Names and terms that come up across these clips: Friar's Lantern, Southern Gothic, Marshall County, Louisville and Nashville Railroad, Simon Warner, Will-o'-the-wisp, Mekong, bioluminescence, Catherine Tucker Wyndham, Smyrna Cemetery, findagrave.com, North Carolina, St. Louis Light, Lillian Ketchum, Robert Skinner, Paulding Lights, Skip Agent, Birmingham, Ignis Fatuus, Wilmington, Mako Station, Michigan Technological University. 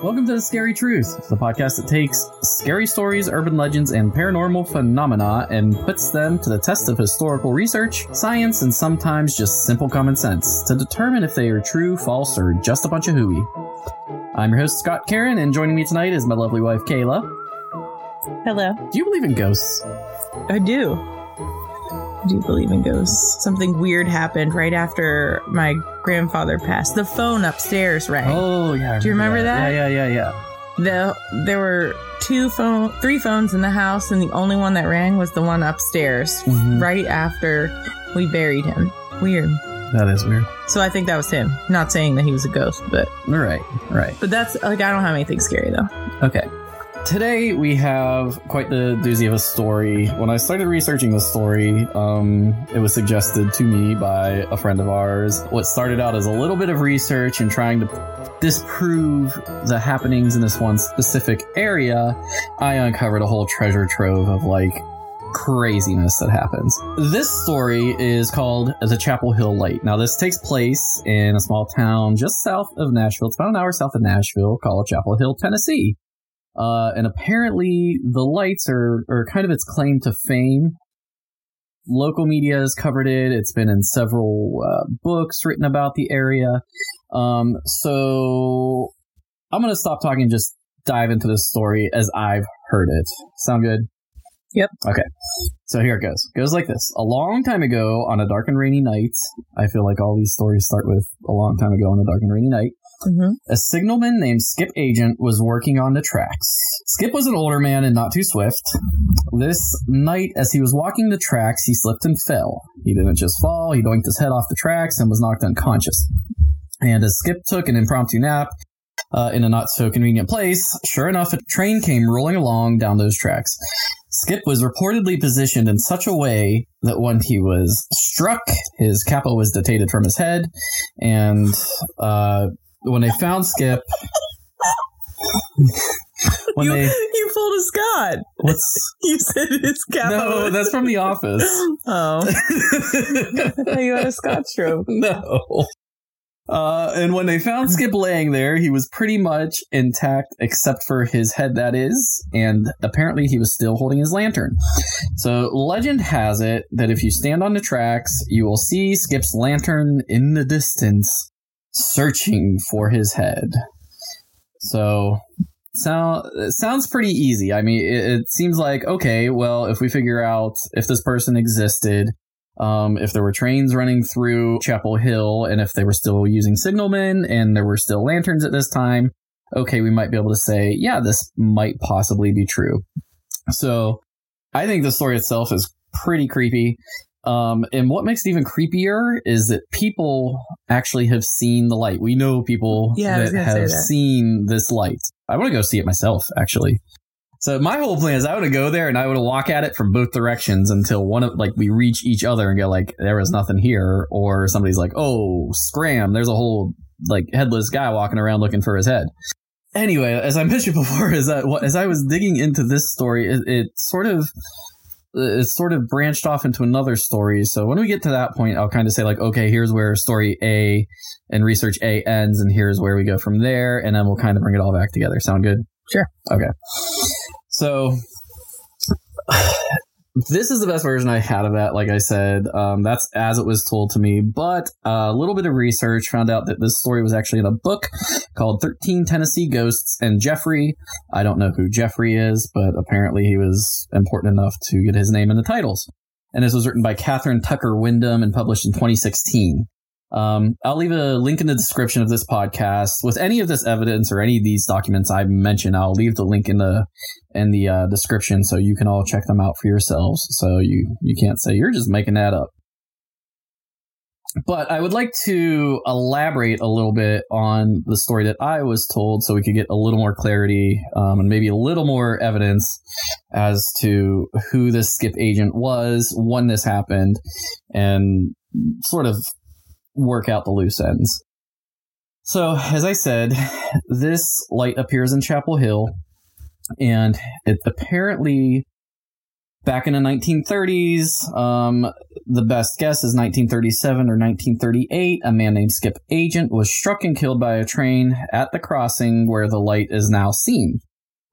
Welcome to The Scary Truth, the podcast that takes scary stories, urban legends, and paranormal phenomena and puts them to the test of historical research, science, and sometimes just simple common sense to determine if they are true, false, or just a bunch of hooey. I'm your host, Scott Karen, and joining me tonight is my lovely wife, Kayla. Hello. Do you believe in ghosts? I do. I do believe in ghosts. Something weird happened right after my grandfather passed. The phone upstairs rang. Oh, yeah. Do you remember that? Yeah. There were three phones in the house, and the only one that rang was the one upstairs right after we buried him. Weird. That is weird. So I think that was him. Not saying that he was a ghost, but... Right. But that's... Like, I don't have anything scary, though. Okay. Today, we have quite the doozy of a story. When I started researching this story, it was suggested to me by a friend of ours. What started out as a little bit of research and trying to disprove the happenings in this one specific area, I uncovered a whole treasure trove of, like, craziness that happens. This story is called The Chapel Hill Light. Now, this takes place in a small town just south of Nashville. It's about an hour south of Nashville called Chapel Hill, Tennessee. And apparently the lights are kind of its claim to fame. Local media has covered it. It's been in several books written about the area. So I'm going to stop talking and just dive into this story as I've heard it. Sound good? Yep. Okay. So here it goes. It goes like this. A long time ago on a dark and rainy night, I feel like all these stories start with a long time ago on a dark and rainy night, a signalman named Skip Agent was working on the tracks. Skip was an older man and not too swift. This night, as he was walking the tracks, he slipped and fell. He didn't just fall. He doinked his head off the tracks and was knocked unconscious. And as Skip took an impromptu nap in a not-so-convenient place, sure enough, a train came rolling along down those tracks. Skip was reportedly positioned in such a way that when he was struck, his capo was detached from his head, and when they found Skip... You pulled a Scott. What's... You said his capo. No, that's from The Office. Oh. You had a Scott trope. No. And when they found Skip laying there, he was pretty much intact, except for his head, that is, and apparently he was still holding his lantern. So legend has it that if you stand on the tracks, you will see Skip's lantern in the distance, searching for his head. So it sounds pretty easy. I mean, it seems like, okay, well, if we figure out if this person existed, if there were trains running through Chapel Hill, and if they were still using signalmen, and there were still lanterns at this time, okay, we might be able to say, yeah, this might possibly be true. So I think the story itself is pretty creepy. And what makes it even creepier is that people actually have seen the light. We know people that have seen this light. I want to go see it myself, actually. So my whole plan is I would go there and I would walk at it from both directions until we reach each other and go like, there was nothing here. Or somebody's like, oh, scram. There's a whole headless guy walking around looking for his head. Anyway, as I mentioned before, is that as I was digging into this story, it sort of branched off into another story. So when we get to that point, I'll kind of say like, okay, here's where story A and research A ends. And here's where we go from there. And then we'll kind of bring it all back together. Sound good? Sure. Okay. So this is the best version I had of that. Like I said, that's as it was told to me. But a little bit of research found out that this story was actually in a book called 13 Tennessee Ghosts and Jeffrey. I don't know who Jeffrey is, but apparently he was important enough to get his name in the titles. And this was written by Catherine Tucker Wyndham and published in 2016. I'll leave a link in the description of this podcast with any of this evidence or any of these documents I mentioned. I'll leave the link in the description so you can all check them out for yourselves. So you can't say you're just making that up. But I would like to elaborate a little bit on the story that I was told so we could get a little more clarity and maybe a little more evidence as to who this Skip Agent was, when this happened, and sort of work out the loose ends. So, as I said, this light appears in Chapel Hill, and it apparently Back in the 1930s, the best guess is 1937 or 1938, a man named Skip Agent was struck and killed by a train at the crossing where the light is now seen,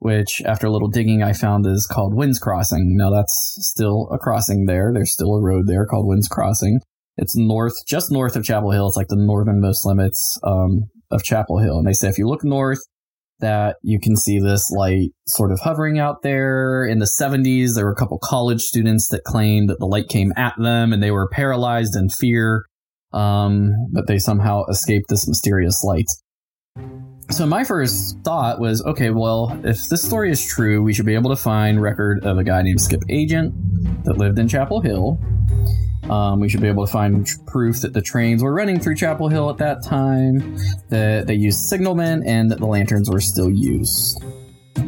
which, after a little digging, I found is called Winds Crossing. Now, that's still a crossing there. There's still a road there called Winds Crossing. It's just north of Chapel Hill. It's like the northernmost limits of Chapel Hill. And they say if you look north, that you can see this light sort of hovering out there. In the 70s, there were a couple college students that claimed that the light came at them and they were paralyzed in fear, but they somehow escaped this mysterious light. So my first thought was, okay, well, if this story is true, we should be able to find record of a guy named Skip Agent that lived in Chapel Hill. We should be able to find proof that the trains were running through Chapel Hill at that time, that they used signalmen, and that the lanterns were still used.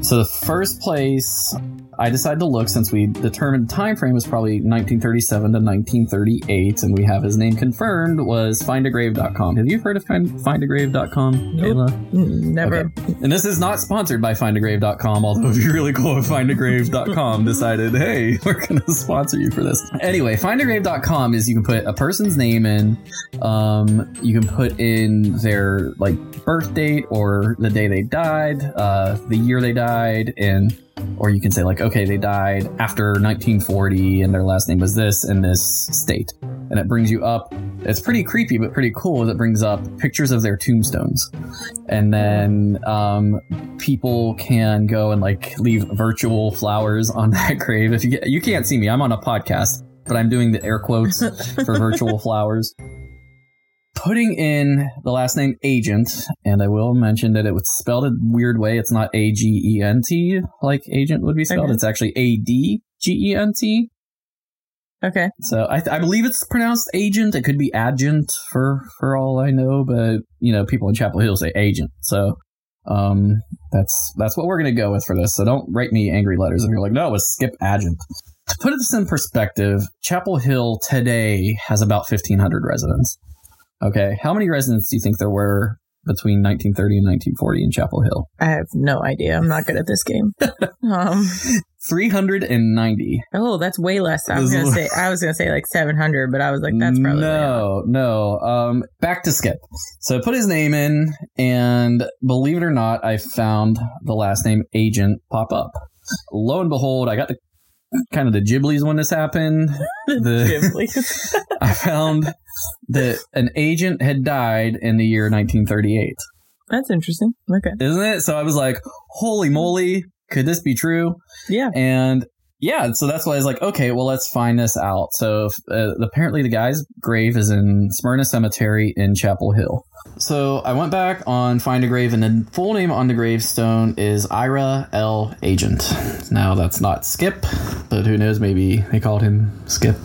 So the first place I decided to look, since we determined the time frame was probably 1937 to 1938, and we have his name confirmed, was findagrave.com. Have you heard of findagrave.com? Nope. Never. Okay. And this is not sponsored by findagrave.com, although it'd be really cool if findagrave.com decided, hey, we're going to sponsor you for this. Anyway, findagrave.com is you can put a person's name in, you can put in their like birth date or the day they died, the year they died, and or you can say like, okay, they died after 1940 and their last name was this in this state. And it brings you up. It's pretty creepy, but pretty cool as it brings up pictures of their tombstones. And then people can go and like leave virtual flowers on that grave. If you can't see me, I'm on a podcast, but I'm doing the air quotes for virtual flowers. Putting in the last name Agent, and I will mention that it was spelled a weird way. It's not A-G-E-N-T like agent would be spelled. Okay. It's actually A-D-G-E-N-T. Okay. So I believe it's pronounced agent. It could be adjent for all I know, but you know, people in Chapel Hill say agent. So that's what we're going to go with for this. So don't write me angry letters if you're like, no, it was Skip Agent. To put this in perspective, Chapel Hill today has about 1,500 residents. Okay, how many residents do you think there were between 1930 and 1940 in Chapel Hill? I have no idea. I'm not good at this game. 390. Oh, that's way less. I was gonna say like 700, but I was like, that's probably no. Back to Skip. So I put his name in, and believe it or not, I found the last name Agent pop up. Lo and behold, I got the kind of the Ghiblies when this happened. Ghiblies. I found that an agent had died in the year 1938. That's interesting. Okay. Isn't it? So I was like, holy moly, could this be true? Yeah. And yeah, so that's why I was like, okay, well, let's find this out. So apparently the guy's grave is in Smyrna Cemetery in Chapel Hill. So I went back on Find a Grave, and the full name on the gravestone is Ira L. Agent. Now, that's not Skip, but who knows? Maybe they called him Skip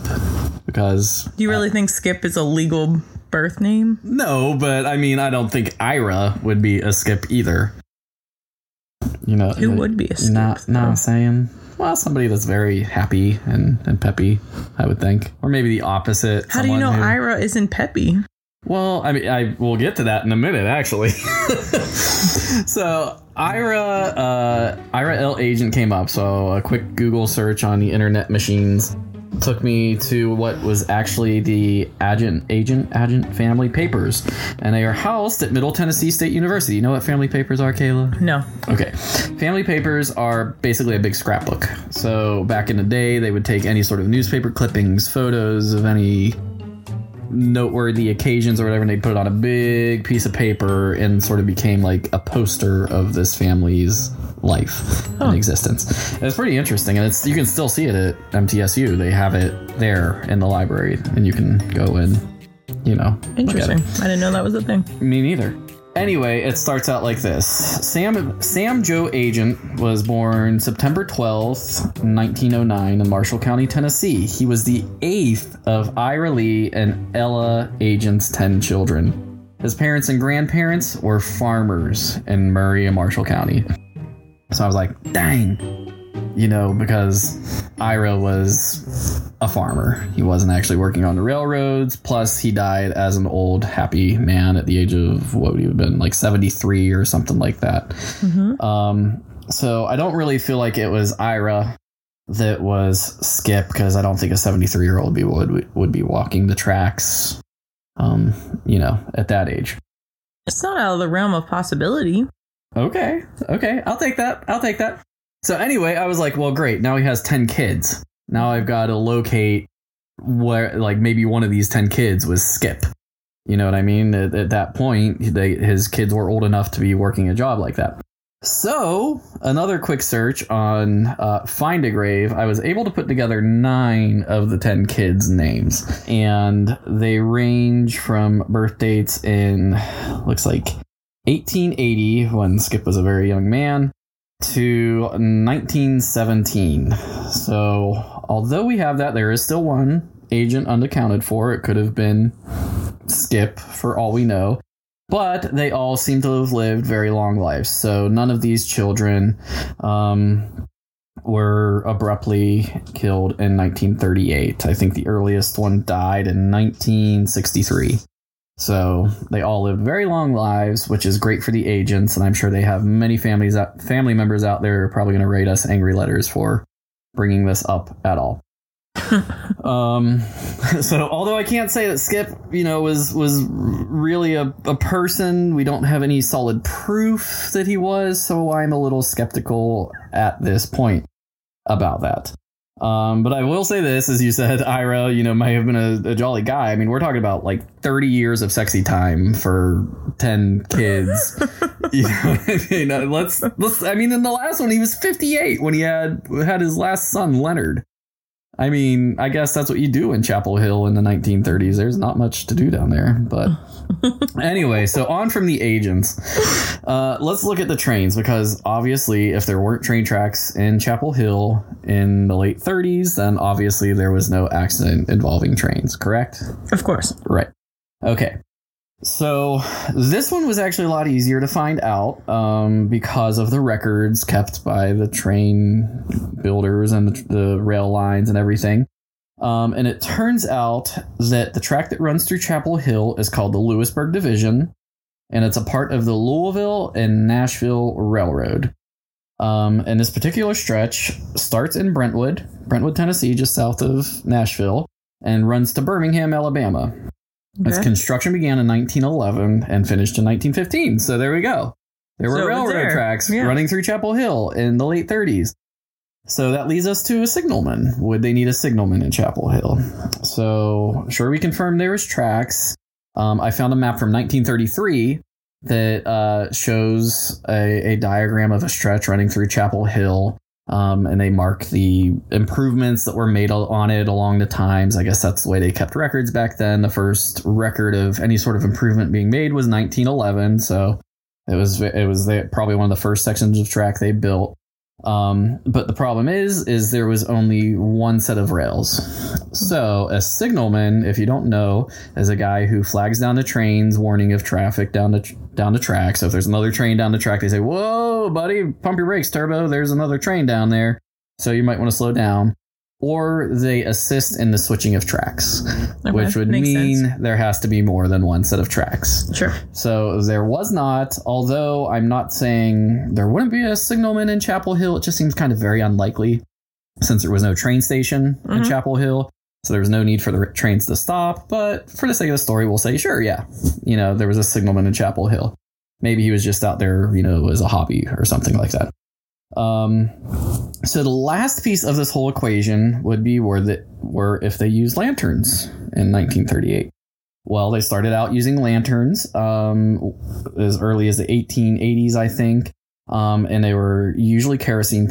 because... Do you really think Skip is a legal birth name? No, but I mean, I don't think Ira would be a Skip either. You know, who would be a Skip? No, I'm saying... Well, somebody that's very happy and peppy, I would think. Or maybe the opposite. How do you know Ira isn't peppy? Well, I mean, I will get to that in a minute, actually. So Ira L. Agent came up. So a quick Google search on the internet machines took me to what was actually the Agent family papers, and they are housed at Middle Tennessee State University. You know what family papers are, Kayla? No. Okay. Family papers are basically a big scrapbook. So back in the day, they would take any sort of newspaper clippings, photos of any noteworthy occasions or whatever, and they'd put it on a big piece of paper and sort of became like a poster of this family's life and existence. And it's pretty interesting, and you can still see it at MTSU. They have it there in the library, and you can go and, you know, interesting. Look at it. I didn't know that was a thing. Me neither. Anyway, it starts out like this. Sam Joe Agent was born September 12th, 1909 in Marshall County, Tennessee. He was the eighth of Ira Lee and Ella Agent's 10 children. His parents and grandparents were farmers in Murray and Marshall County. So I was like, dang, you know, because Ira was a farmer. He wasn't actually working on the railroads. Plus, he died as an old, happy man at the age of, what would he have been, like 73 or something like that. Mm-hmm. So I don't really feel like it was Ira that was Skip, because I don't think a 73-year-old would be walking the tracks, at that age. It's not out of the realm of possibility. Okay. I'll take that. So anyway, I was like, well, great. Now he has 10 kids. Now I've got to locate where, like, maybe one of these 10 kids was Skip. You know what I mean? At that point, his kids were old enough to be working a job like that. So another quick search on Find a Grave, I was able to put together 9 of the 10 kids' names, and they range from birth dates in, looks like 1880, when Skip was a very young man, to 1917. So although we have that, there is still one agent unaccounted for. It could have been Skip for all we know. But they all seem to have lived very long lives. So none of these children were abruptly killed in 1938. I think the earliest one died in 1963. So they all lived very long lives, which is great for the agents. And I'm sure they have many family members out there who are probably going to write us angry letters for bringing this up at all. So although I can't say that Skip, was really a person, we don't have any solid proof that he was. So I'm a little skeptical at this point about that. But I will say this, as you said, Ira, might have been a jolly guy. I mean, we're talking about like 30 years of sexy time for 10 kids. In the last one, he was 58 when he had his last son, Leonard. I mean, I guess that's what you do in Chapel Hill in the 1930s. There's not much to do down there. But anyway, so on from the agents, let's look at the trains, because obviously if there weren't train tracks in Chapel Hill in the late 30s, then obviously there was no accident involving trains. Correct? Of course. Right. OK, so this one was actually a lot easier to find out because of the records kept by the train builders and the rail lines and everything. And it turns out that the track that runs through Chapel Hill is called the Lewisburg Division, and it's a part of the Louisville and Nashville Railroad. And this particular stretch starts in Brentwood, Tennessee, just south of Nashville, and runs to Birmingham, Alabama. Okay. Its construction began in 1911 and finished in 1915. So there we go. There were railroad tracks running through Chapel Hill in the late 30s. So that leads us to a signalman. Would they need a signalman in Chapel Hill? So sure, we confirmed there was tracks. I found a map from 1933 that shows a diagram of a stretch running through Chapel Hill. And they mark the improvements that were made on it along the times. I guess that's the way they kept records back then. The first record of any sort of improvement being made was 1911. So it was probably one of the first sections of track they built. But the problem is there was only one set of rails. So a signalman, if you don't know, is a guy who flags down the trains, warning of traffic down the track. So if there's another train down the track, they say, "Whoa, buddy, pump your brakes, turbo. There's another train down there. So you might want to slow down." Or they assist in the switching of tracks, which would mean there has to be more than one set of tracks. Sure. So there was not, although I'm not saying there wouldn't be a signalman in Chapel Hill. It just seems kind of very unlikely since there was no train station in Chapel Hill. So there was no need for the trains to stop. But for the sake of the story, we'll say, sure, yeah, there was a signalman in Chapel Hill. Maybe he was just out there, as a hobby or something like that. So the last piece of this whole equation would be were if they used lanterns in 1938. Well, they started out using lanterns as early as the 1880s, I think. And they were usually kerosene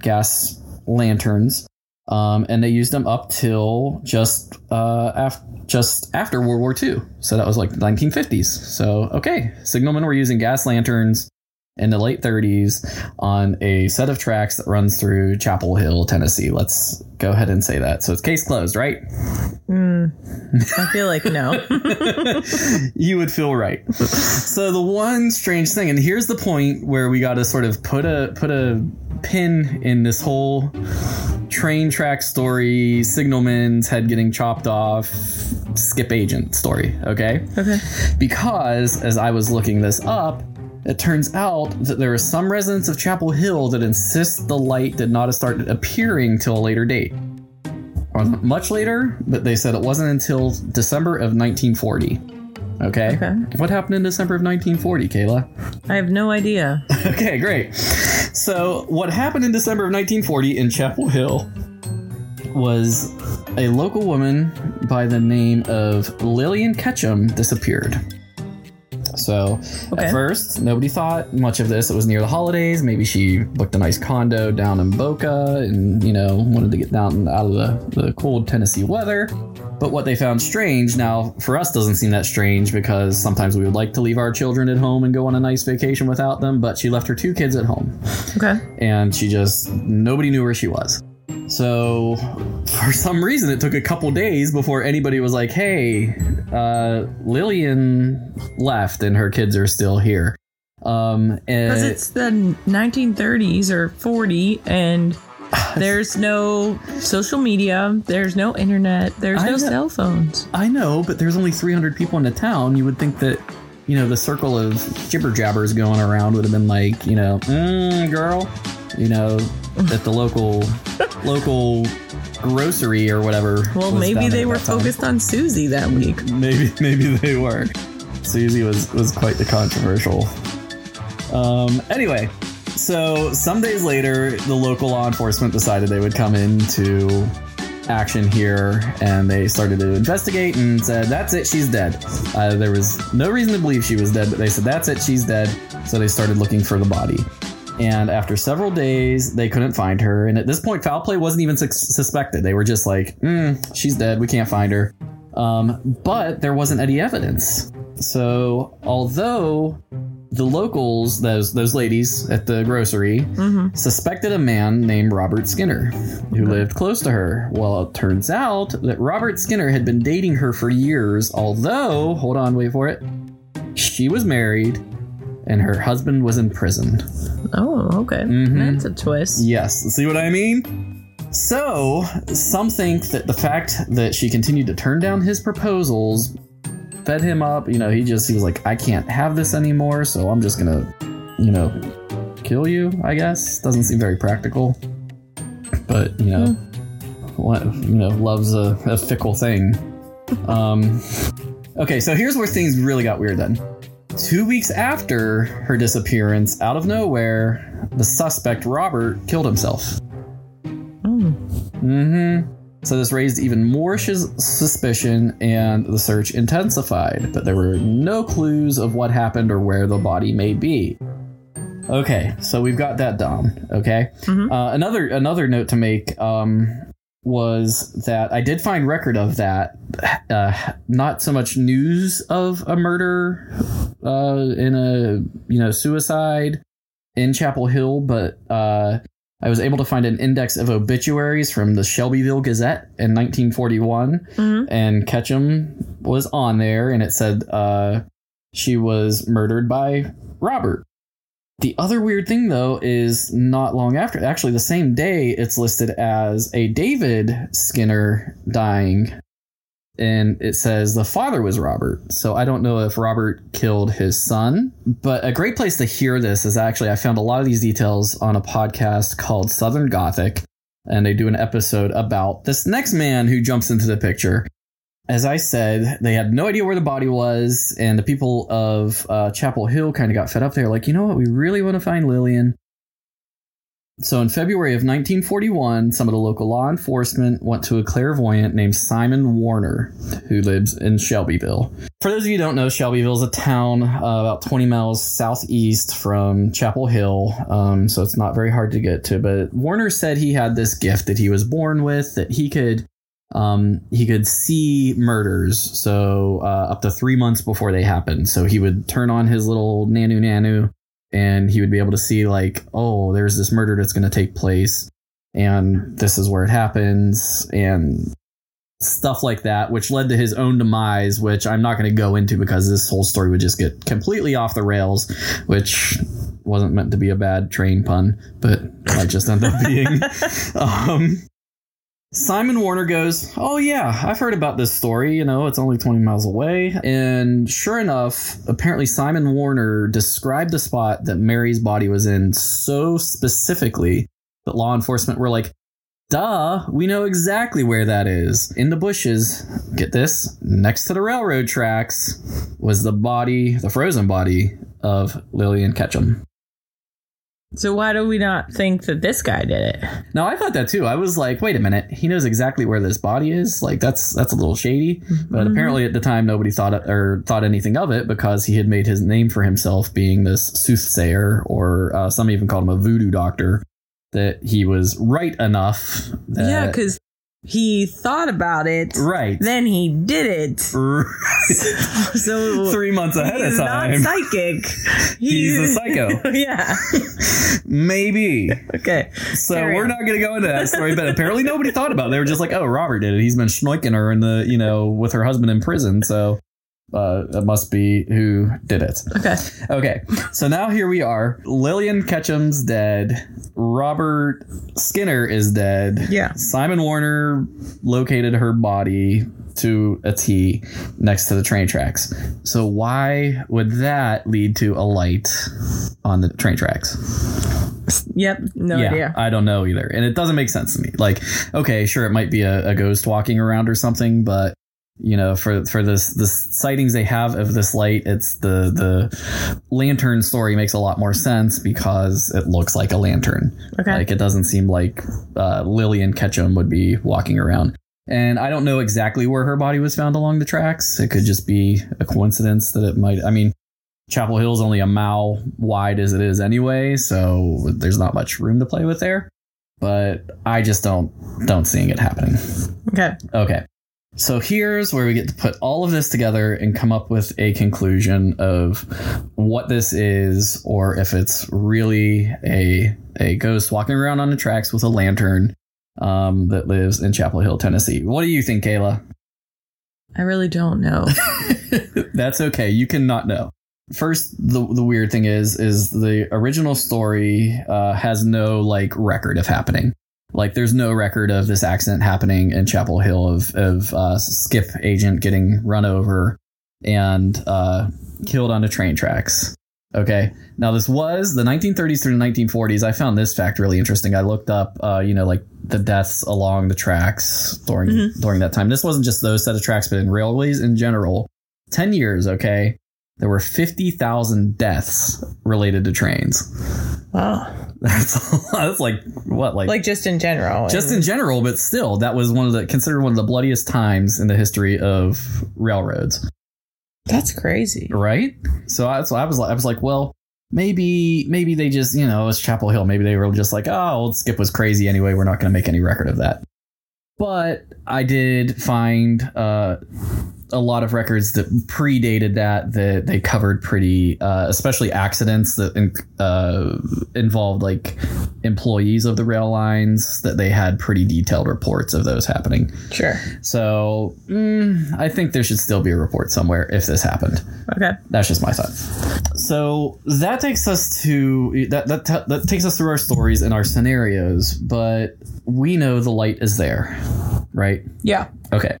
gas lanterns. And they used them up till just after World War II. So that was like the 1950s. So, OK, signalmen were using gas lanterns in the late 30s on a set of tracks that runs through Chapel Hill, Tennessee. Let's go ahead and say that. So it's case closed, right? I feel like no. You would feel right. So the one strange thing, and here's the point where we got to sort of put a pin in this whole train track story, signalman's head getting chopped off, Skip Agent story, okay? Because as I was looking this up, It turns out that there are some residents of Chapel Hill that insist the light did not start appearing till a later date. Or much later, but they said it wasn't until December of 1940. Okay. What happened in December of 1940, Kayla? I have no idea. Okay, great. So what happened in December of 1940 in Chapel Hill was a local woman by the name of Lillian Ketchum disappeared. So at first, nobody thought much of this. It was near the holidays. Maybe she booked a nice condo down in Boca and, you know, wanted to get down out of the cold Tennessee weather. But what they found strange, now for us doesn't seem that strange because sometimes we would like to leave our children at home and go on a nice vacation without them. But she left her two kids at home. Okay. And she just, nobody knew where she was. So for some reason, it took a couple days before anybody was like, hey, Lillian left and her kids are still here. Because it's the 1930s or 40 and there's no social media. There's no internet. There's no cell phones. I know, but there's only 300 people in the town. You would think that, you know, the circle of jibber jabbers going around would have been like, you know, girl, you know, at the local grocery or whatever. Well, maybe they were focused on Susie that week. Maybe they were. Susie was quite the controversial. Anyway, so some days later, the local law enforcement decided they would come into action here, and they started to investigate and said, that's it, she's dead. There was no reason to believe she was dead, but they said, that's it, she's dead. So they started looking for the body. And after several days, they couldn't find her. And at this point, foul play wasn't even suspected. They were just like, she's dead. We can't find her. But there wasn't any evidence. So although the locals, those ladies at the grocery, suspected a man named Robert Skinner who lived close to her. Well, it turns out that Robert Skinner had been dating her for years, although, hold on, wait for it, she was married. And her husband was in prison. Oh, okay. That's a twist. Yes. See what I mean? So, some think that the fact that she continued to turn down his proposals fed him up. You know, he was like, I can't have this anymore, so I'm just going to, you know, kill you, I guess. Doesn't seem very practical. But, you know, love's a fickle thing. Okay, so here's where things really got weird then. 2 weeks after her disappearance, out of nowhere, the suspect, Robert, killed himself. So this raised even more suspicion, and the search intensified, but there were no clues of what happened or where the body may be. Okay, so we've got that down, okay? Another note to make was that I did find record of that. Not so much news of a murder in a, you know, suicide in Chapel Hill, but I was able to find an index of obituaries from the Shelbyville Gazette in 1941, and Ketchum was on there, and it said she was murdered by Robert. The other weird thing, though, is not long after, actually the same day, it's listed as a David Skinner dying, and it says the father was Robert. So I don't know if Robert killed his son, but a great place to hear this is actually, I found a lot of these details on a podcast called Southern Gothic, and they do an episode about this next man who jumps into the picture. As I said, they had no idea where the body was, and the people of Chapel Hill kind of got fed up. They were like, you know what? We really want to find Lillian. So in February of 1941, some of the local law enforcement went to a clairvoyant named Simon Warner, who lives in Shelbyville. For those of you who don't know, Shelbyville is a town about 20 miles southeast from Chapel Hill, so it's not very hard to get to. But Warner said he had this gift that he was born with, that he could see murders, so up to 3 months before they happened. So he would turn on his little nanu, and he would be able to see, like, oh, there's this murder that's going to take place, and this is where it happens, and stuff like that, which led to his own demise, which I'm not going to go into because this whole story would just get completely off the rails, which wasn't meant to be a bad train pun, but I just ended up being... Simon Warner goes, oh yeah, I've heard about this story, you know, it's only 20 miles away. And sure enough, apparently Simon Warner described the spot that Mary's body was in so specifically that law enforcement were like, duh, we know exactly where that is. In the bushes, get this, next to the railroad tracks was the body, the frozen body of Lillian Ketchum. So why do we not think that this guy did it? No, I thought that too. I was like, wait a minute. He knows exactly where this body is. Like, that's a little shady. But apparently at the time, nobody thought anything of it because he had made his name for himself being this soothsayer, or some even called him a voodoo doctor, that he was right enough. That, yeah, because he thought about it. Right. Then he did it. Right. So 3 months ahead of time. He's not psychic. He's a psycho. Yeah. Maybe. Okay. So we're not going to go into that story, but apparently nobody thought about it. They were just like, oh, Robert did it. He's been schnoiking her in the, you know, with her husband in prison. So it must be who did it. Okay. So now here we are. Lillian Ketchum's dead. Robert Skinner is dead. Yeah. Simon Warner located her body to a T next to the train tracks. So why would that lead to a light on the train tracks? Yep. No idea. I don't know either. And it doesn't make sense to me. Like, okay, sure, it might be a ghost walking around or something, but you know, for the sightings they have of this light, it's the lantern story makes a lot more sense because it looks like a lantern. Okay. Like, it doesn't seem like Lillian Ketchum would be walking around. And I don't know exactly where her body was found along the tracks. It could just be a coincidence that it might. I mean, Chapel Hill is only a mile wide as it is anyway, so there's not much room to play with there. But I just don't seeing it happening. Okay. So here's where we get to put all of this together and come up with a conclusion of what this is, or if it's really a ghost walking around on the tracks with a lantern that lives in Chapel Hill, Tennessee. What do you think, Kayla? I really don't know. That's okay. You cannot know. First, the weird thing is the original story has no like record of happening. Like, there's no record of this accident happening in Chapel Hill of Skip Agent getting run over and killed on the train tracks. OK, now this was the 1930s through the 1940s. I found this fact really interesting. I looked up, like the deaths along the tracks during that time. This wasn't just those set of tracks, but in railways in general. 10 years. OK, there were 50,000 deaths related to trains. Wow. That's like what? Like just in general. Just in general. But still, that was considered one of the bloodiest times in the history of railroads. That's crazy. Right. So I was like, well, maybe they just, you know, it's Chapel Hill. Maybe they were just like, oh, old Skip was crazy anyway. We're not going to make any record of that. But I did find a lot of records that predated that they covered pretty, especially accidents that involved like employees of the rail lines, that they had pretty detailed reports of those happening. Sure. So I think there should still be a report somewhere if this happened. Okay. That's just my thought. So that takes us to that takes us through our stories and our scenarios, but we know the light is there, right? Yeah. Okay.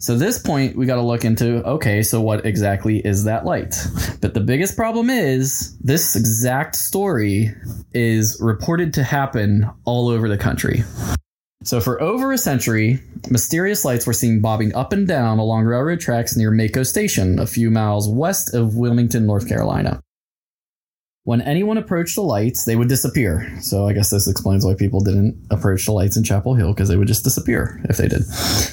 So this point, we got to look into, okay, so what exactly is that light? But the biggest problem is this exact story is reported to happen all over the country. So for over a century, mysterious lights were seen bobbing up and down along railroad tracks near Mako Station, a few miles west of Wilmington, North Carolina. When anyone approached the lights, they would disappear. So I guess this explains why people didn't approach the lights in Chapel Hill, because they would just disappear if they did.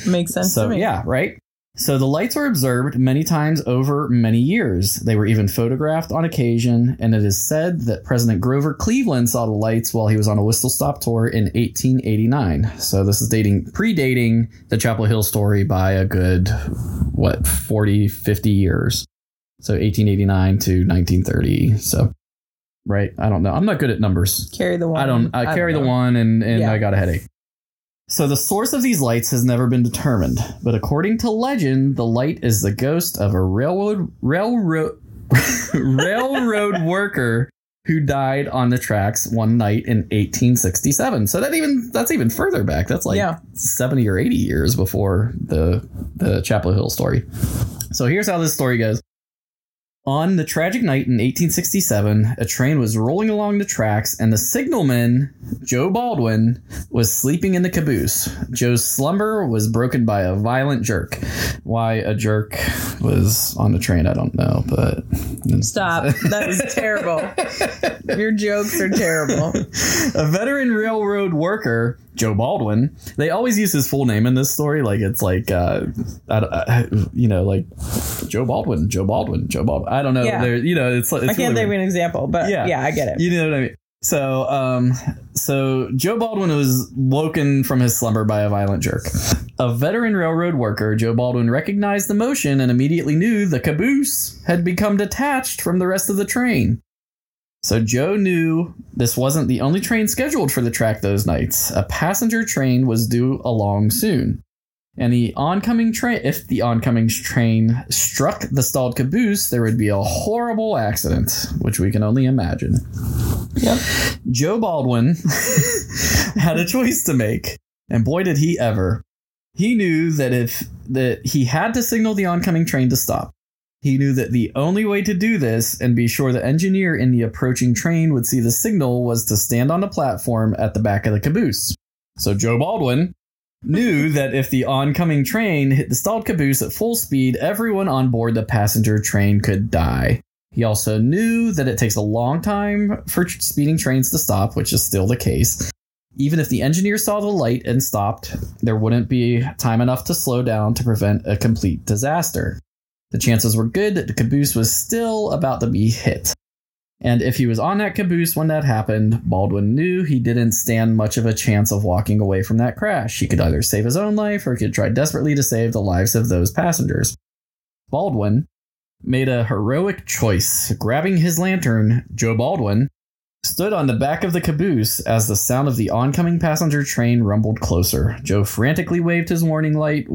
Makes sense. So, to me. Yeah, right. So the lights were observed many times over many years. They were even photographed on occasion. And it is said that President Grover Cleveland saw the lights while he was on a whistle stop tour in 1889. So this is predating the Chapel Hill story by a good, 50 years. So 1889 to 1930. So. Right. I don't know. I'm not good at numbers. Carry the one. I carry the one and yeah. I got a headache. So the source of these lights has never been determined. But according to legend, the light is the ghost of a railroad worker who died on the tracks one night in 1867. So that's even further back. That's like 70 or 80 years before the Chapel Hill story. So here's how this story goes. On the tragic night in 1867, a train was rolling along the tracks and the signalman, Joe Baldwin, was sleeping in the caboose. Joe's slumber was broken by a violent jerk. Why a jerk was on the train, I don't know, but... Stop. That was terrible. Your jokes are terrible. A veteran railroad worker... Joe Baldwin. They always use his full name in this story. Like, it's like, you know, like Joe Baldwin. I don't know. Yeah. You know, it's I can't really think of an example, but yeah, I get it. You know what I mean? So, so Joe Baldwin was woken from his slumber by a violent jerk. A veteran railroad worker, Joe Baldwin recognized the motion and immediately knew the caboose had become detached from the rest of the train. So Joe knew this wasn't the only train scheduled for the track those nights. A passenger train was due along soon. And if the oncoming train struck the stalled caboose, there would be a horrible accident, which we can only imagine. Yep. Joe Baldwin had a choice to make, and boy did he ever. He knew that he had to signal the oncoming train to stop. He knew that the only way to do this and be sure the engineer in the approaching train would see the signal was to stand on the platform at the back of the caboose. So Joe Baldwin knew that if the oncoming train hit the stalled caboose at full speed, everyone on board the passenger train could die. He also knew that it takes a long time for speeding trains to stop, which is still the case. Even if the engineer saw the light and stopped, there wouldn't be time enough to slow down to prevent a complete disaster. The chances were good that the caboose was still about to be hit. And if he was on that caboose when that happened, Baldwin knew he didn't stand much of a chance of walking away from that crash. He could either save his own life or could try desperately to save the lives of those passengers. Baldwin made a heroic choice. Grabbing his lantern, Joe Baldwin stood on the back of the caboose as the sound of the oncoming passenger train rumbled closer. Joe frantically waved his warning light,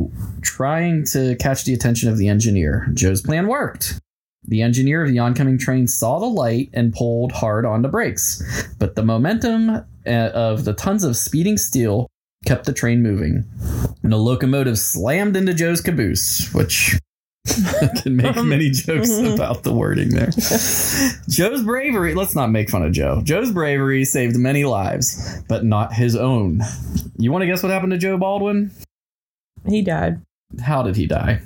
trying to catch the attention of the engineer. Joe's plan worked. The engineer of the oncoming train saw the light and pulled hard on the brakes, but the momentum of the tons of speeding steel kept the train moving, and a locomotive slammed into Joe's caboose, which... I can make many jokes about the wording there. Joe's bravery. Let's not make fun of Joe. Joe's bravery saved many lives, but not his own. You want to guess what happened to Joe Baldwin? He died. How did he die?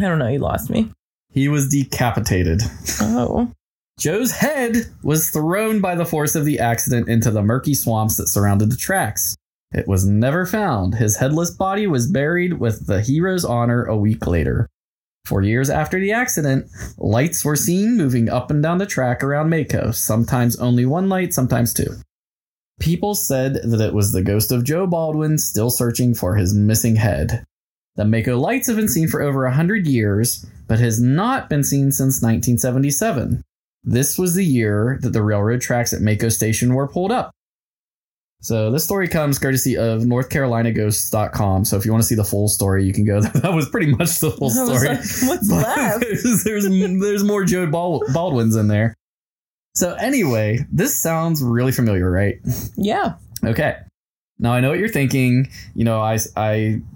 I don't know. You lost me. He was decapitated. Oh. Joe's head was thrown by the force of the accident into the murky swamps that surrounded the tracks. It was never found. His headless body was buried with the hero's honor a week later. 4 years after the accident, lights were seen moving up and down the track around Mako, sometimes only one light, sometimes two. People said that it was the ghost of Joe Baldwin still searching for his missing head. The Mako lights have been seen for over 100 years, but has not been seen since 1977. This was the year that the railroad tracks at Mako Station were pulled up. So this story comes courtesy of NorthCarolinaGhosts.com. So if you want to see the full story, you can go there. That was pretty much the full story. Like, what's left? There's more Joe Baldwins in there. So anyway, this sounds really familiar, right? Yeah. Okay. Now, I know what you're thinking. You know, I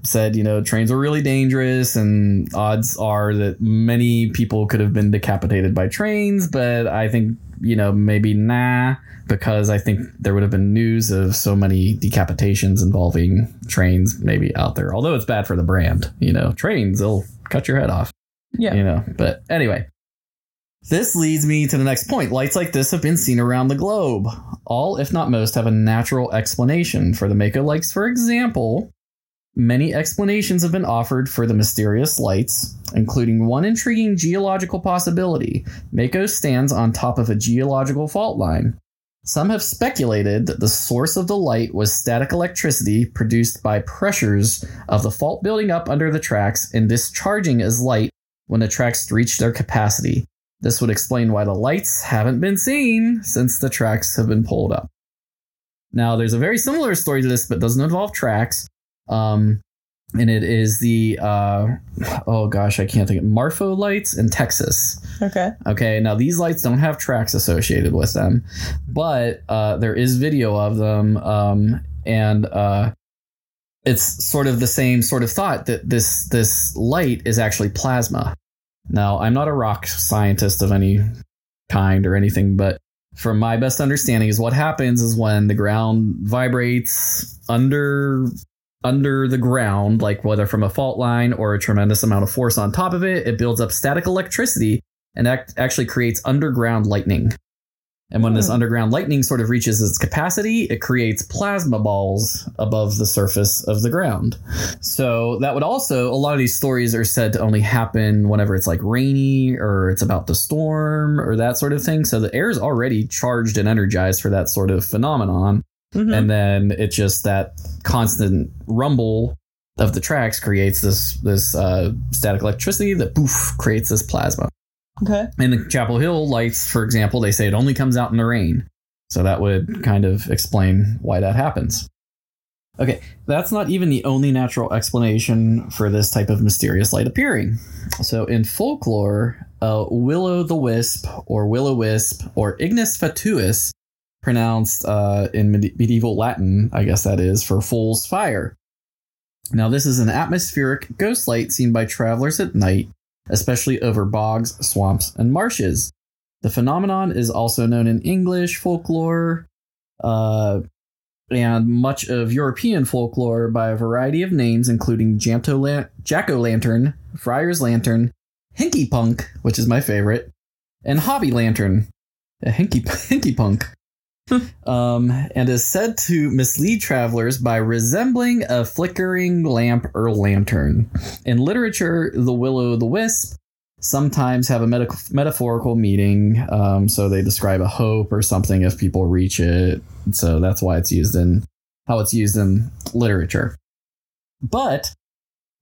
said, you know, trains are really dangerous and odds are that many people could have been decapitated by trains. But I think, you know, maybe nah. Because I think there would have been news of so many decapitations involving trains maybe out there. Although it's bad for the brand, you know, trains, they'll cut your head off. Yeah. You know, but anyway, this leads me to the next point. Lights like this have been seen around the globe. All, if not most, have a natural explanation for the Mako lights. For example, many explanations have been offered for the mysterious lights, including one intriguing geological possibility. Mako stands on top of a geological fault line. Some have speculated that the source of the light was static electricity produced by pressures of the fault building up under the tracks and discharging as light when the tracks reach their capacity. This would explain why the lights haven't been seen since the tracks have been pulled up. Now, there's a very similar story to this, but doesn't involve tracks. And it is the, Marfa lights in Texas. Okay. Now, these lights don't have tracks associated with them, but there is video of them. And it's sort of the same sort of thought that this light is actually plasma. Now, I'm not a rock scientist of any kind or anything, but from my best understanding is what happens is when the ground vibrates under the ground, like whether from a fault line or a tremendous amount of force on top of it, it builds up static electricity and actually creates underground lightning. And when this underground lightning sort of reaches its capacity, it creates plasma balls above the surface of the ground. So that would also, a lot of these stories are said to only happen whenever it's like rainy or it's about the storm or that sort of thing. So the air is already charged and energized for that sort of phenomenon. Mm-hmm. And then it just that constant rumble of the tracks creates this static electricity that poof creates this plasma. Okay. And the Chapel Hill lights, for example, they say it only comes out in the rain. So that would kind of explain why that happens. Okay, that's not even the only natural explanation for this type of mysterious light appearing. So in folklore, Will-o'-the-wisp or Will-o'-wisp or Ignis Fatuus, pronounced in medieval Latin, I guess that is, for fool's fire. Now, this is an atmospheric ghost light seen by travelers at night, especially over bogs, swamps, and marshes. The phenomenon is also known in English folklore and much of European folklore by a variety of names, including Jack-o'-lantern, Friar's Lantern, Hinky Punk, which is my favorite, and Hobby Lantern, Hinky Punk, and is said to mislead travelers by resembling a flickering lamp or lantern. In literature, the Will-o'-the-wisp sometimes have a metaphorical meaning, so they describe a hope or something if people reach it. So that's why it's used in how it's used in literature. But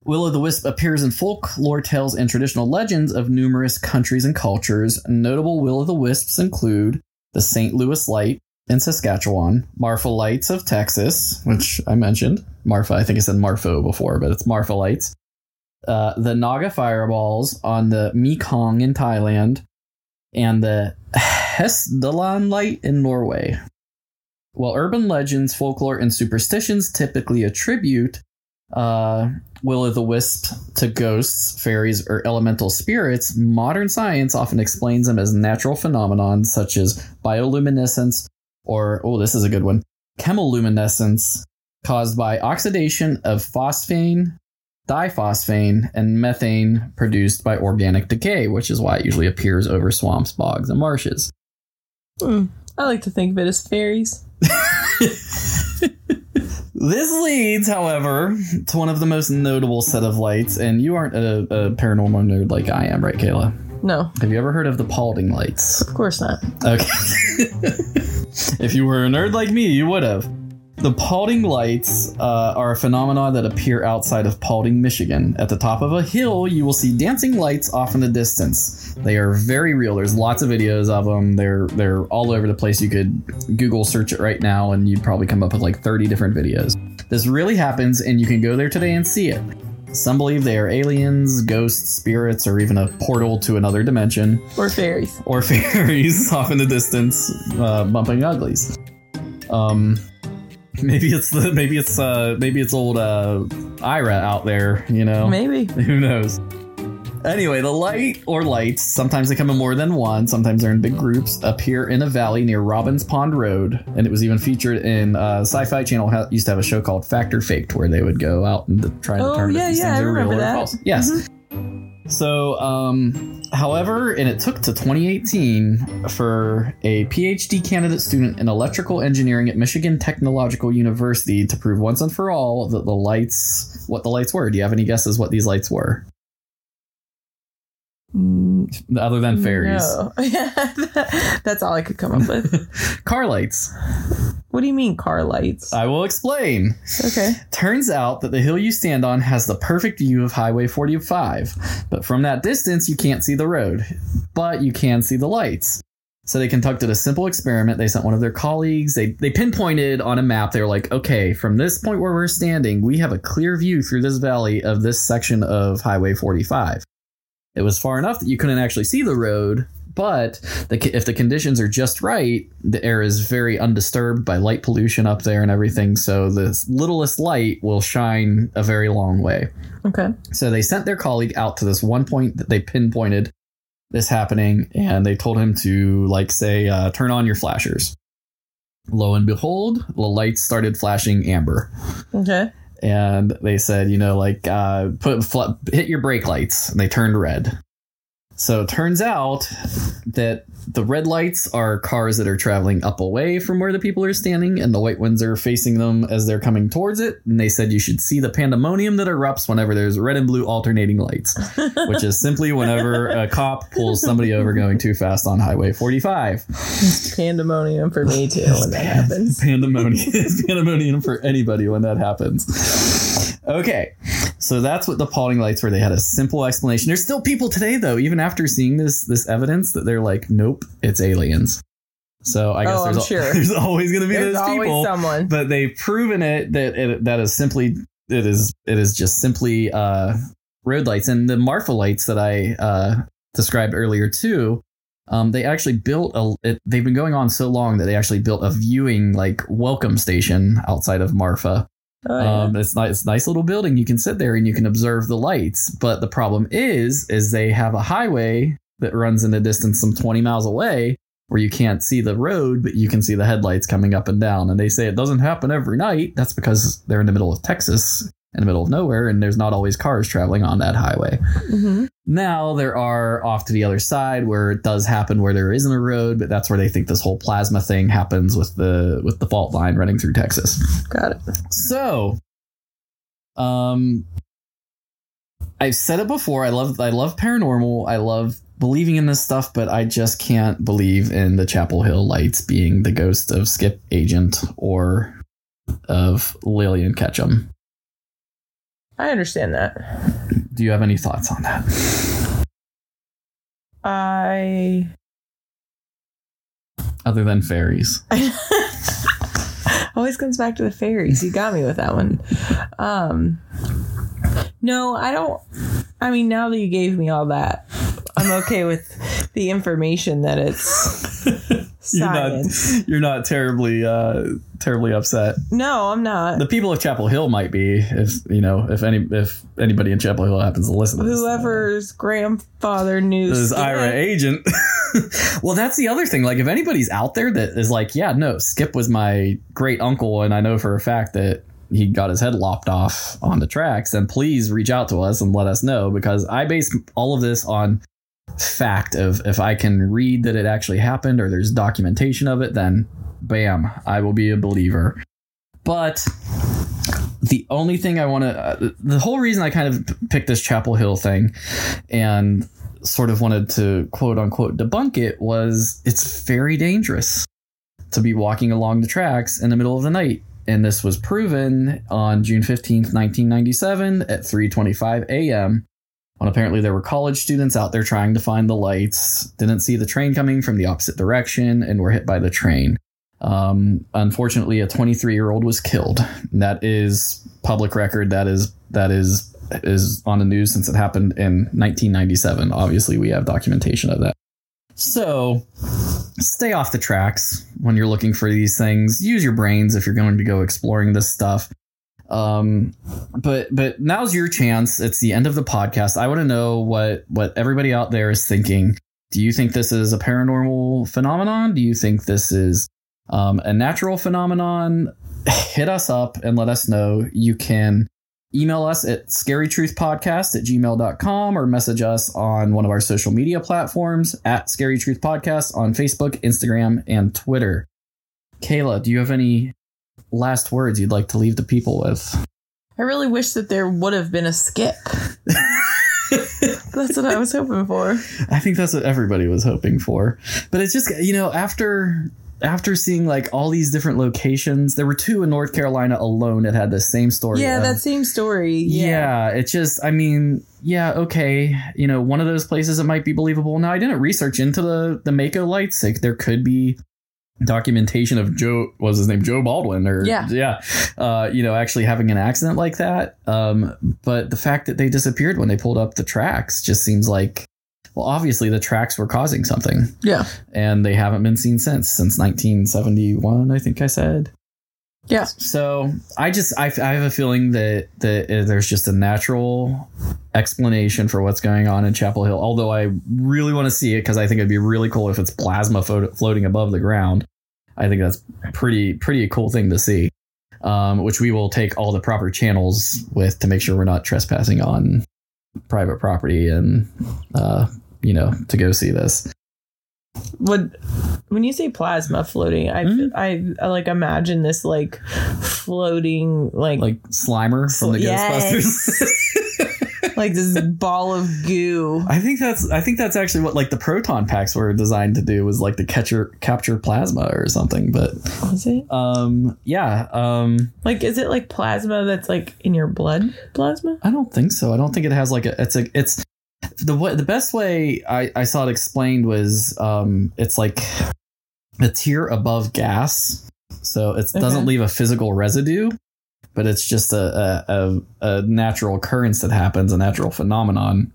Will-o'-the-wisp appears in folklore tales and traditional legends of numerous countries and cultures. Notable Will-o'-the-wisps include the St. Louis Light in Saskatchewan, Marfa Lights of Texas, which I mentioned. Marfa, I think I said Marfo before, but it's Marfa Lights. The Naga Fireballs on the Mekong in Thailand, and the Hestelan Light in Norway. While urban legends, folklore, and superstitions typically attribute Will-o'-the-wisp to ghosts, fairies, or elemental spirits, modern science often explains them as natural phenomena such as bioluminescence, or, oh, this is a good one, chemiluminescence, caused by oxidation of phosphane, diphosphane, and methane produced by organic decay, which is why it usually appears over swamps, bogs, and marshes. I like to think of it as fairies. This leads, however, to one of the most notable set of lights, and you aren't a paranormal nerd like I am, right, Kayla? No. Have you ever heard of the Paulding Lights? Of course not. Okay. If you were a nerd like me, you would have. The Paulding Lights are a phenomenon that appear outside of Paulding, Michigan. At the top of a hill, you will see dancing lights off in the distance. They are very real. There's lots of videos of them. They're all over the place. You could Google search it right now, and you'd probably come up with like 30 different videos. This really happens, and you can go there today and see it. Some believe they are aliens, ghosts, spirits, or even a portal to another dimension. Or fairies. Or fairies off in the distance, bumping uglies. Maybe it's old Ira out there, you know. Maybe. Who knows? Anyway, the light or lights, sometimes they come in more than one, sometimes they're in big groups, appear in a valley near Robbins Pond Road, and it was even featured in Sci-Fi Channel used to have a show called Fact or Faked where they would go out and try to determine if these things are real or false. Yes. Mm-hmm. So, however, and it took to 2018 for a PhD candidate student in electrical engineering at Michigan Technological University to prove once and for all that what the lights were. Do you have any guesses what these lights were? Other than fairies. No. That's all I could come up with. Car lights. What do you mean car lights? I will explain. Okay. Turns out that the hill you stand on has the perfect view of Highway 45, but from that distance you can't see the road, but you can see the lights. So they conducted a simple experiment. They sent one of their colleagues. They pinpointed on a map. They were like, okay, from this point where we're standing, we have a clear view through this valley of this section of Highway 45. It was far enough that you couldn't actually see the road, but if the conditions are just right, the air is very undisturbed by light pollution up there and everything. So the littlest light will shine a very long way. Okay. So they sent their colleague out to this one point that they pinpointed this happening, and they told him to, like, say, turn on your flashers. Lo and behold, the lights started flashing amber. Okay. And they said, you know, like, hit your brake lights, and they turned red. So it turns out that the red lights are cars that are traveling up away from where the people are standing, and the white ones are facing them as they're coming towards it. And they said you should see the pandemonium that erupts whenever there's red and blue alternating lights, which is simply whenever a cop pulls somebody over going too fast on Highway 45. It's pandemonium for me, too, when that happens. Pandemonium. It's pandemonium for anybody when that happens. Okay. So that's what the Paulding Lights were. They had a simple explanation. There's still people today, though, even after seeing this evidence, that they're like, nope, it's aliens. So I guess there's always going to be those people. Someone. But they've proven it that is just simply road lights. And the Marfa lights that I described earlier too. They actually built they've been going on so long that they actually built a viewing, like, welcome station outside of Marfa. Oh, yeah. It's a nice little building. You can sit there and you can observe the lights. But the problem is they have a highway that runs in a distance some 20 miles away where you can't see the road, but you can see the headlights coming up and down. And they say it doesn't happen every night. That's because they're in the middle of Texas, in the middle of nowhere, and there's not always cars traveling on that highway. Mm-hmm. Now there are off to the other side where it does happen, where there isn't a road, but that's where they think this whole plasma thing happens with the fault line running through Texas. Got it. So, I've said it before. I love paranormal. I love believing in this stuff, but I just can't believe in the Chapel Hill lights being the ghost of Skip Agent or of Lillian Ketchum. I understand that. Do you have any thoughts on that? Other than fairies. Always comes back to the fairies. You got me with that one. No, I don't. I mean, now that you gave me all that, I'm okay with the information that it's... You're not terribly upset. No, I'm not. The people of Chapel Hill might be, if anybody in Chapel Hill happens to listen to this. Whoever's grandfather knew this Ira Agent. Well, that's the other thing. Like, if anybody's out there that is like, yeah, no, Skip was my great uncle, and I know for a fact that he got his head lopped off on the tracks, then please reach out to us and let us know, because I base all of this on fact of, if I can read that it actually happened or there's documentation of it, then bam, I will be a believer. But the only thing I want to the whole reason I kind of picked this Chapel Hill thing and sort of wanted to quote unquote debunk it was, it's very dangerous to be walking along the tracks in the middle of the night. And this was proven on June 15th, 1997 at 3:25 a.m. when apparently there were college students out there trying to find the lights, didn't see the train coming from the opposite direction, and were hit by the train. Unfortunately, a 23-year-old was killed. And that is public record. That is on the news since it happened in 1997. Obviously, we have documentation of that. So stay off the tracks when you're looking for these things. Use your brains if you're going to go exploring this stuff. But now's your chance. It's the end of the podcast. I want to know what everybody out there is thinking. Do you think this is a paranormal phenomenon? Do you think this is a natural phenomenon? Hit us up and let us know. You can email us at scarytruthpodcast@gmail.com or message us on one of our social media platforms at Scary Truth Podcast on Facebook, Instagram, and Twitter. Kayla, do you have any last words you'd like to leave the people with? I really wish that there would have been a Skip. That's what I was hoping for. I think that's what everybody was hoping for. But it's just, after after seeing like all these different locations, there were two in North Carolina alone that had the same story. Yeah, that same story. Yeah, it's just, I mean, yeah, okay. You know, one of those places that might be believable. Now, I didn't research into the Mako lights. Like, there could be documentation of Joe Baldwin or actually having an accident like that. But the fact that they disappeared when they pulled up the tracks just seems like, well, obviously the tracks were causing something. Yeah. And they haven't been seen since 1971, I think I said. Yeah. So I have a feeling that there's just a natural explanation for what's going on in Chapel Hill. Although I really want to see it because I think it'd be really cool if it's plasma floating above the ground. I think that's pretty cool thing to see, which we will take all the proper channels with to make sure we're not trespassing on private property and, to go see this. When you say plasma floating, I like imagine this like floating like Slimer from the Ghostbusters, like this ball of goo. I think that's actually what like the proton packs were designed to do, was like to capture plasma or something. But was it? Like, is it like plasma that's like in your blood plasma? I don't think so. I don't think it has like it's. The best way I saw it explained was it's like a tier above gas, so it doesn't leave a physical residue, but it's just a natural occurrence that happens, a natural phenomenon.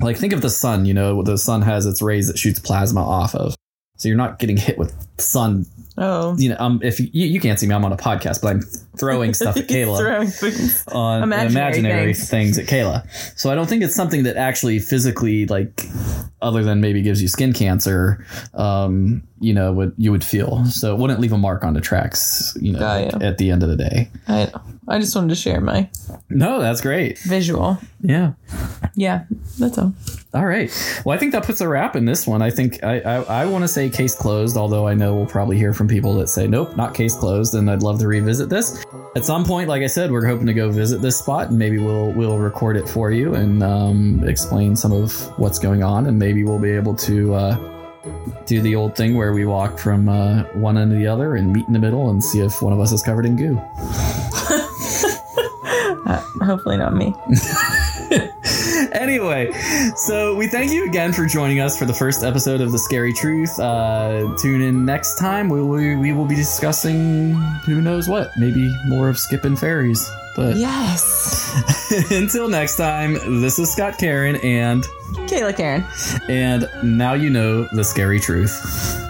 Like, think of the sun. You know, the sun has its rays that shoots plasma off of, so you're not getting hit with sun. Oh, you know, if you can't see me, I'm on a podcast, but I'm throwing stuff at Kayla on imaginary things at Kayla. So I don't think it's something that actually physically, like, other than maybe gives you skin cancer, you would feel. So it wouldn't leave a mark on the tracks, at the end of the day. I know. I just wanted to share my. No, that's great. Visual. Yeah. Yeah. That's all. All right. Well, I think that puts a wrap in this one. I think I want to say case closed, although I know we'll probably hear from people that say, nope, not case closed. And I'd love to revisit this at some point. Like I said, we're hoping to go visit this spot and maybe we'll record it for you and explain some of what's going on. And maybe we'll be able to do the old thing where we walk from one end to the other and meet in the middle and see if one of us is covered in goo. Hopefully not me. Anyway, so we thank you again for joining us for the first episode of The Scary Truth. Tune in next time. We will be discussing who knows what, maybe more of skipping fairies. But yes. Until next time, this is Scott Karen and Kayla Karen. And now you know the scary truth.